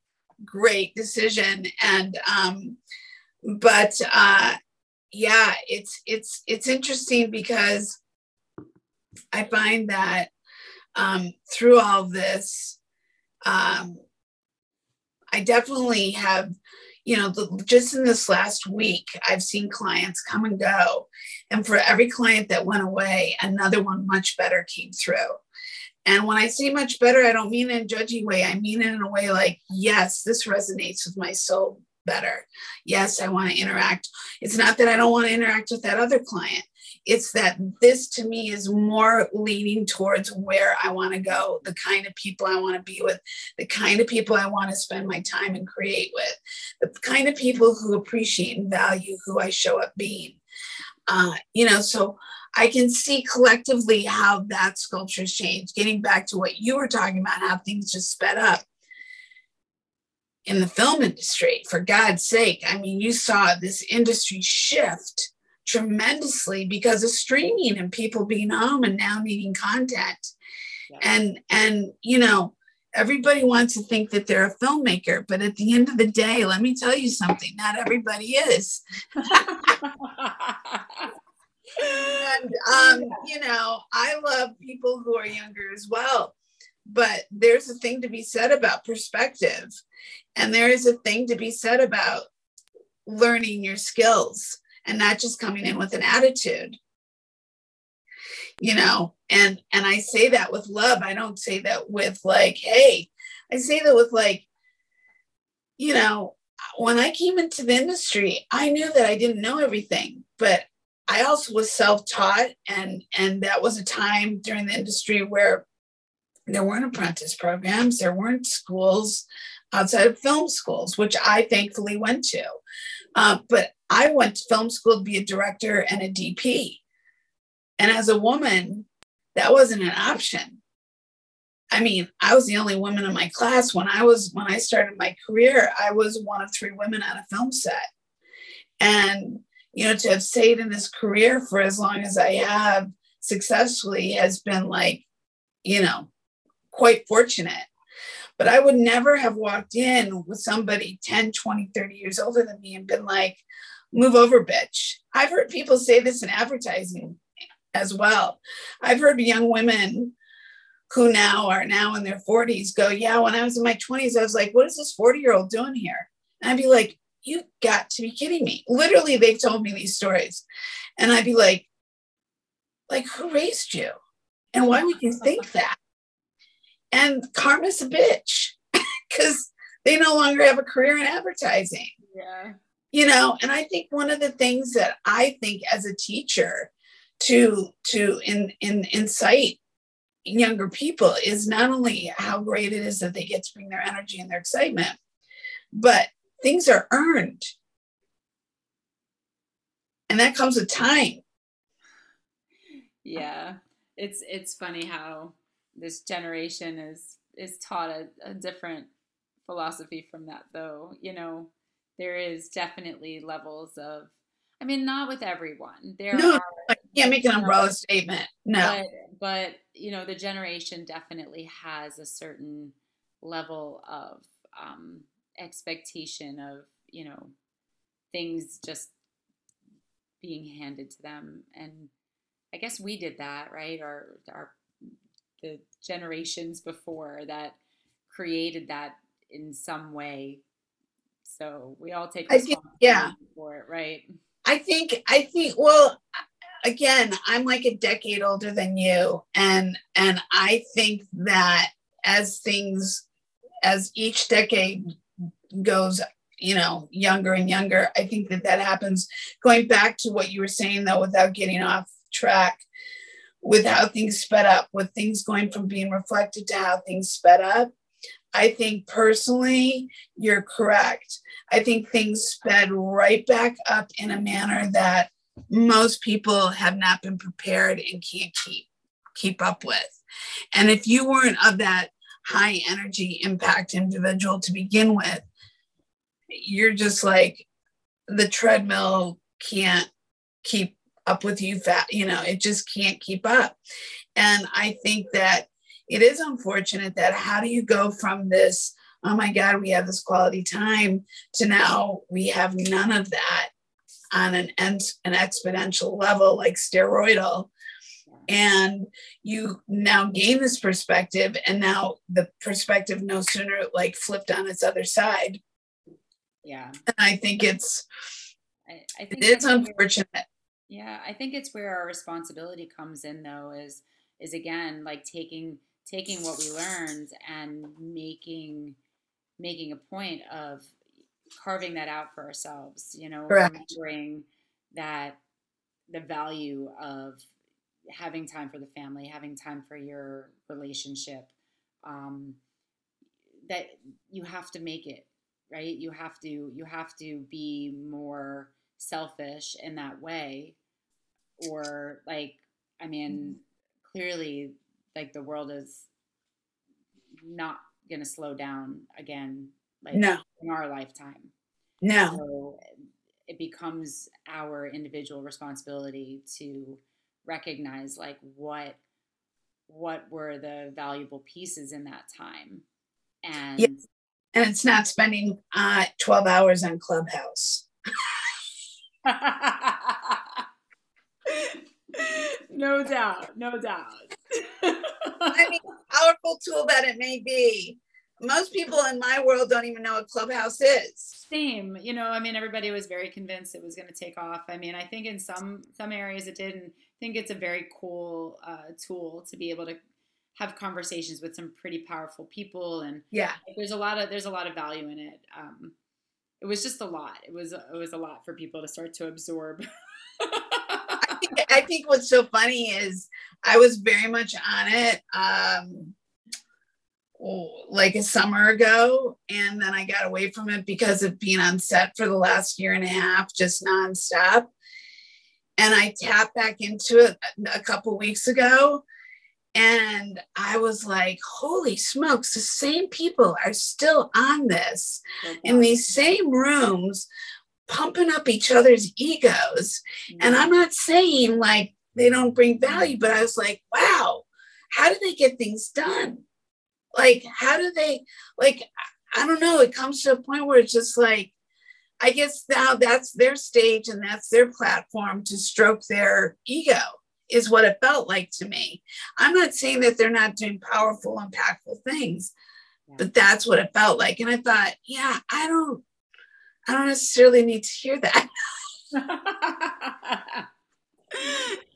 great decision. And, um, but uh, yeah, it's, it's, it's interesting because I find that um, through all this, um, I definitely have, you know, the, just in this last week, I've seen clients come and go. And for every client that went away, another one much better came through. And when I say much better, I don't mean in a judgy way. I mean it in a way like, yes, this resonates with my soul better. Yes, I want to interact. It's not that I don't want to interact with that other client. It's that this to me is more leaning towards where I want to go, the kind of people I want to be with, the kind of people I want to spend my time and create with, the kind of people who appreciate and value who I show up being. Uh, you know, so I can see collectively how that sculpture's changed. Getting back to what you were talking about, how things just sped up in the film industry, for God's sake. I mean, you saw this industry shift tremendously because of streaming and people being home and now needing content. Yeah. And, and, you know, everybody wants to think that they're a filmmaker, but at the end of the day, let me tell you something, not everybody is. And, um, you know, I love people who are younger as well, but there's a thing to be said about perspective, and there is a thing to be said about learning your skills and not just coming in with an attitude, you know, and, and I say that with love. I don't say that with like, hey, I say that with like, you know, when I came into the industry, I knew that I didn't know everything, but I also was self-taught. And, and that was a time during the industry where there weren't apprentice programs. There weren't schools outside of film schools, which I thankfully went to. Uh, but I went to film school to be a director and a D P. And as a woman, that wasn't an option. I mean, I was the only woman in my class. When I was, when I started my career, I was one of three women on a film set. And, you know, to have stayed in this career for as long as I have successfully has been like, you know, quite fortunate. But I would never have walked in with somebody ten, twenty, thirty years older than me and been like, move over, bitch. I've heard people say this in advertising as well. I've heard young women who now are now in their forties go, yeah, when I was in my twenties, I was like, what is this forty year old doing here? And I'd be like, you got to be kidding me. Literally, they've told me these stories. And I'd be like, like, who raised you? And why would you think that? And karma's a bitch because they no longer have a career in advertising. Yeah. You know, and I think one of the things that I think as a teacher to to in, in incite younger people is not only how great it is that they get to bring their energy and their excitement, but things are earned. And that comes with time. Yeah. It's it's funny how this generation is is taught a, a different philosophy from that, though. You know, there is definitely levels of, I mean, not with everyone. There no, are, I can't make an umbrella but, statement. No. But, but, you know, the generation definitely has a certain level of um, expectation of, you know, things just being handed to them. And I guess we did that, right? Our, our, the generations before that created that in some way. So we all take responsibility yeah. for it, right? I think, I think, well, again, I'm like a decade older than you. And, and I think that as things, as each decade goes, you know, younger and younger, I think that that happens. Going back to what you were saying though, without getting off track with how things sped up, with things going from being reflected to how things sped up. I think personally, you're correct. I think things sped right back up in a manner that most people have not been prepared and can't keep, keep up with. And if you weren't of that high energy impact individual to begin with, you're just like, the treadmill can't keep up with you fast, you know, it just can't keep up. And I think that it is unfortunate that how do you go from this, oh my God, we have this quality time to now we have none of that on an, an exponential level, like steroidal. And you now gain this perspective, and now the perspective no sooner like flipped on its other side. Yeah. And I think it's, I, I think it's unfortunate. Yeah, I think it's where our responsibility comes in, though, is is again like taking taking what we learned and making making a point of carving that out for ourselves. You know, correct. Remembering that the value of having time for the family, having time for your relationship, um, that you have to make it right. You have to you have to be more selfish in that way. Or like, I mean, clearly like the world is not going to slow down again, like no. in our lifetime. No. So it becomes our individual responsibility to recognize like what, what were the valuable pieces in that time. And, yeah. and it's not spending uh, twelve hours on Clubhouse. No doubt, no doubt. I mean, powerful tool that it may be. Most people in my world don't even know what Clubhouse is. Same, you know, I mean, everybody was very convinced it was going to take off. I mean, I think in some some areas it did, and I think it's a very cool uh, tool to be able to have conversations with some pretty powerful people, and yeah, there's a lot of there's a lot of value in it. Um, It was just a lot. It was it was a lot for people to start to absorb. I, think, I think what's so funny is I was very much on it um, oh, like a summer ago. And then I got away from it because of being on set for the last year and a half, just nonstop. And I tapped back into it a couple weeks ago. And I was like, holy smokes, the same people are still on this mm-hmm. in these same rooms, pumping up each other's egos. Mm-hmm. And I'm not saying like they don't bring value, but I was like, wow, how do they get things done? Like, how do they, like, I don't know. It comes to a point where it's just like, I guess now that's their stage and that's their platform to stroke their ego. is what it felt like to me. I'm not saying that they're not doing powerful, impactful things, yeah. but that's what it felt like. And I thought, yeah, I don't, I don't necessarily need to hear that.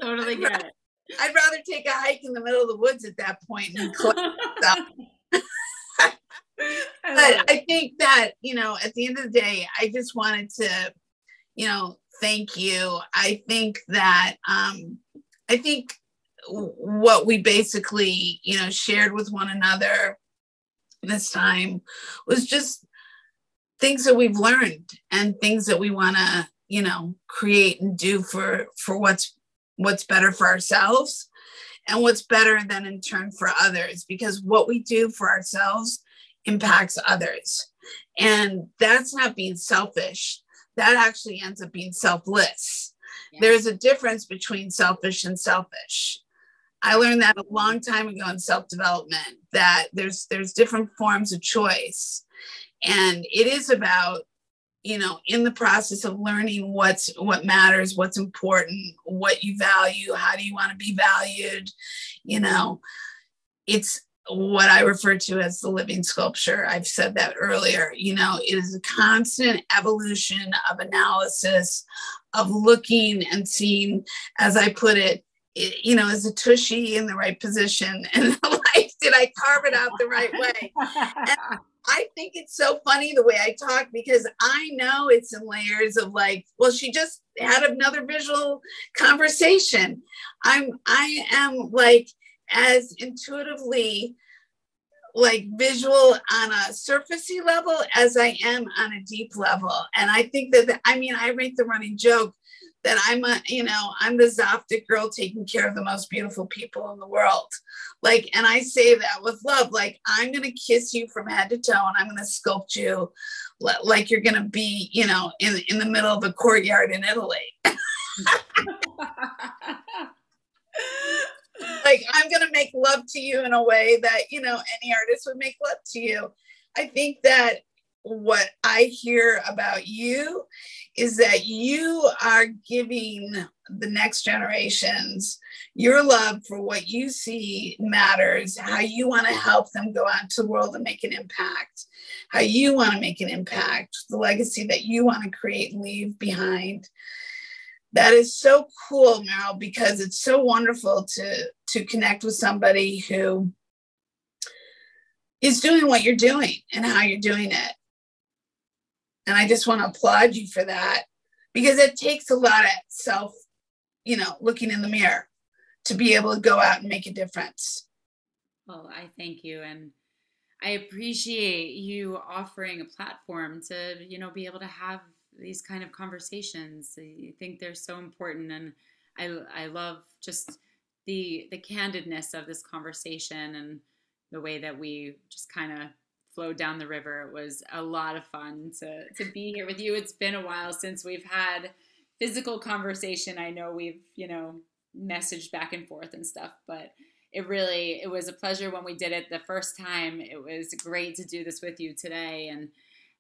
Totally get it. I'd rather take a hike in the middle of the woods at that point and collect stuff. But I think that, you know, at the end of the day, I just wanted to, you know, thank you. I think that, um, I think what we basically, you know, shared with one another this time was just things that we've learned and things that we want to, you know, create and do for, for what's, what's better for ourselves and what's better than in turn for others, because what we do for ourselves impacts others. And that's not being selfish. That actually ends up being selfless. Yeah. There's a difference between selfish and selfish. I learned that a long time ago in self-development, that there's, there's different forms of choice. And it is about, you know, in the process of learning what's, what matters, what's important, what you value, how do you want to be valued? You know, it's what I refer to as the living sculpture. I've said that earlier. You know, it is a constant evolution of analysis, of looking and seeing, as I put it, it you know, is the tushy in the right position? And like, did I carve it out the right way? And I think it's so funny the way I talk, because I know it's in layers of like, well, she just had another visual conversation. I'm, I am like as intuitively like visual on a surfacey level as I am on a deep level. And I think that, the, I mean, I make the running joke that I'm a, you know, I'm the Zoptic girl taking care of the most beautiful people in the world. Like, and I say that with love, like, I'm going to kiss you from head to toe and I'm going to sculpt you like you're going to be, you know, in, in the middle of a courtyard in Italy. Like, I'm going to make love to you in a way that, you know, any artist would make love to you. I think that what I hear about you is that you are giving the next generations your love for what you see matters, how you want to help them go out into the world and make an impact, how you want to make an impact, the legacy that you want to create and leave behind. That is so cool, Meryl, because it's so wonderful to, to connect with somebody who is doing what you're doing and how you're doing it. And I just want to applaud you for that, because it takes a lot of self, you know, looking in the mirror to be able to go out and make a difference. Well, I thank you. And I appreciate you offering a platform to, you know, be able to have these kind of conversations. I think they're so important. And I, I love just the, the candidness of this conversation and the way that we just kind of flowed down the river. It was a lot of fun to, to be here with you. It's been a while since we've had physical conversation. I know we've, you know, messaged back and forth and stuff, but it really, it was a pleasure when we did it the first time. It was great to do this with you today. And,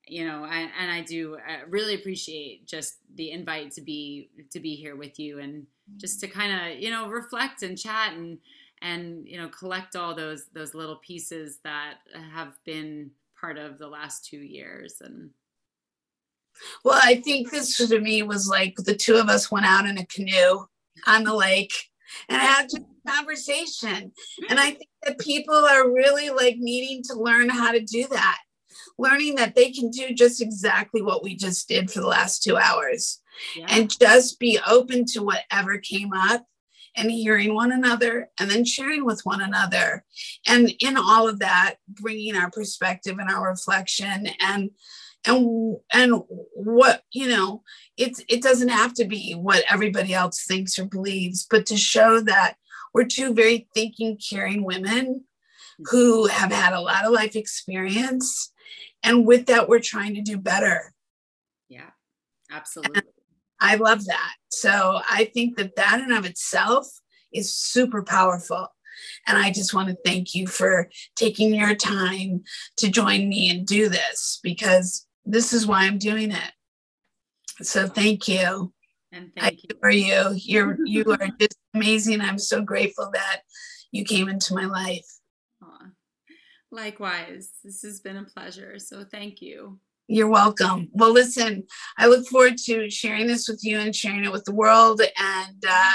you know, I, and I do I really appreciate just the invite to be, to be here with you and just to kind of, you know, reflect and chat and, and, you know, collect all those, those little pieces that have been part of the last two years. And. Well, I think this to me was like the two of us went out in a canoe on the lake and had a conversation. And I think that people are really like needing to learn how to do that, learning that they can do just exactly what we just did for the last two hours yeah. and just be open to whatever came up. And hearing one another and then sharing with one another. And in all of that, bringing our perspective and our reflection and, and, and what, you know, it's, it doesn't have to be what everybody else thinks or believes, but to show that we're two very thinking, caring women who have had a lot of life experience. And with that, we're trying to do better. Yeah, absolutely. And I love that. So I think that that in and of itself is super powerful. And I just want to thank you for taking your time to join me and do this, because this is why I'm doing it. So thank you. And thank you. I adore you. You're, you are just amazing. I'm so grateful that you came into my life. Aw. Likewise. This has been a pleasure. So thank you. You're welcome. Well, listen, I look forward to sharing this with you and sharing it with the world. And uh,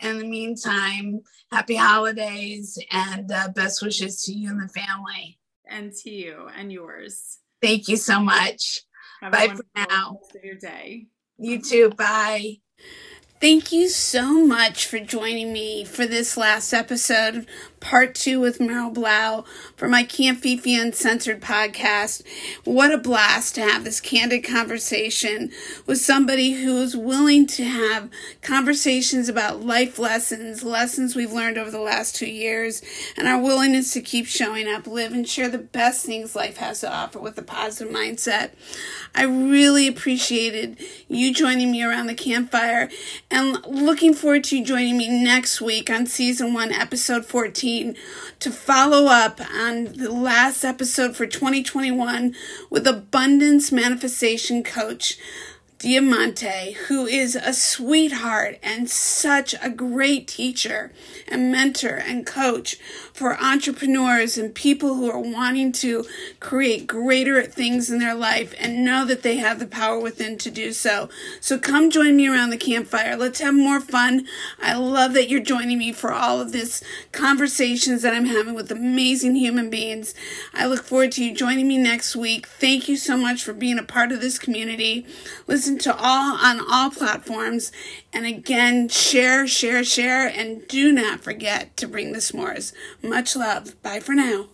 in the meantime, happy holidays and uh, best wishes to you and the family. And to you and yours. Thank you so much. Have Bye for now. Rest of your day. You too. Bye. Thank you so much for joining me for this last episode, part two with Meryl Blau for my Camp Fifi Uncensored podcast. What a blast to have this candid conversation with somebody who is willing to have conversations about life lessons, lessons we've learned over the last two years, and our willingness to keep showing up, live, and share the best things life has to offer with a positive mindset. I really appreciated you joining me around the campfire. And looking forward to you joining me next week on Season one, Episode fourteen, to follow up on the last episode for twenty twenty-one with Abundance Manifestation Coach Diamante, who is a sweetheart and such a great teacher and mentor and coach for entrepreneurs and people who are wanting to create greater things in their life and know that they have the power within to do so. So come join me around the campfire. Let's have more fun. I love that you're joining me for all of these conversations that I'm having with amazing human beings. I look forward to you joining me next week. Thank you so much for being a part of this community. Listen to all on all platforms, and again, share, share, share, and do not forget to bring the s'mores. Much love. Bye for now.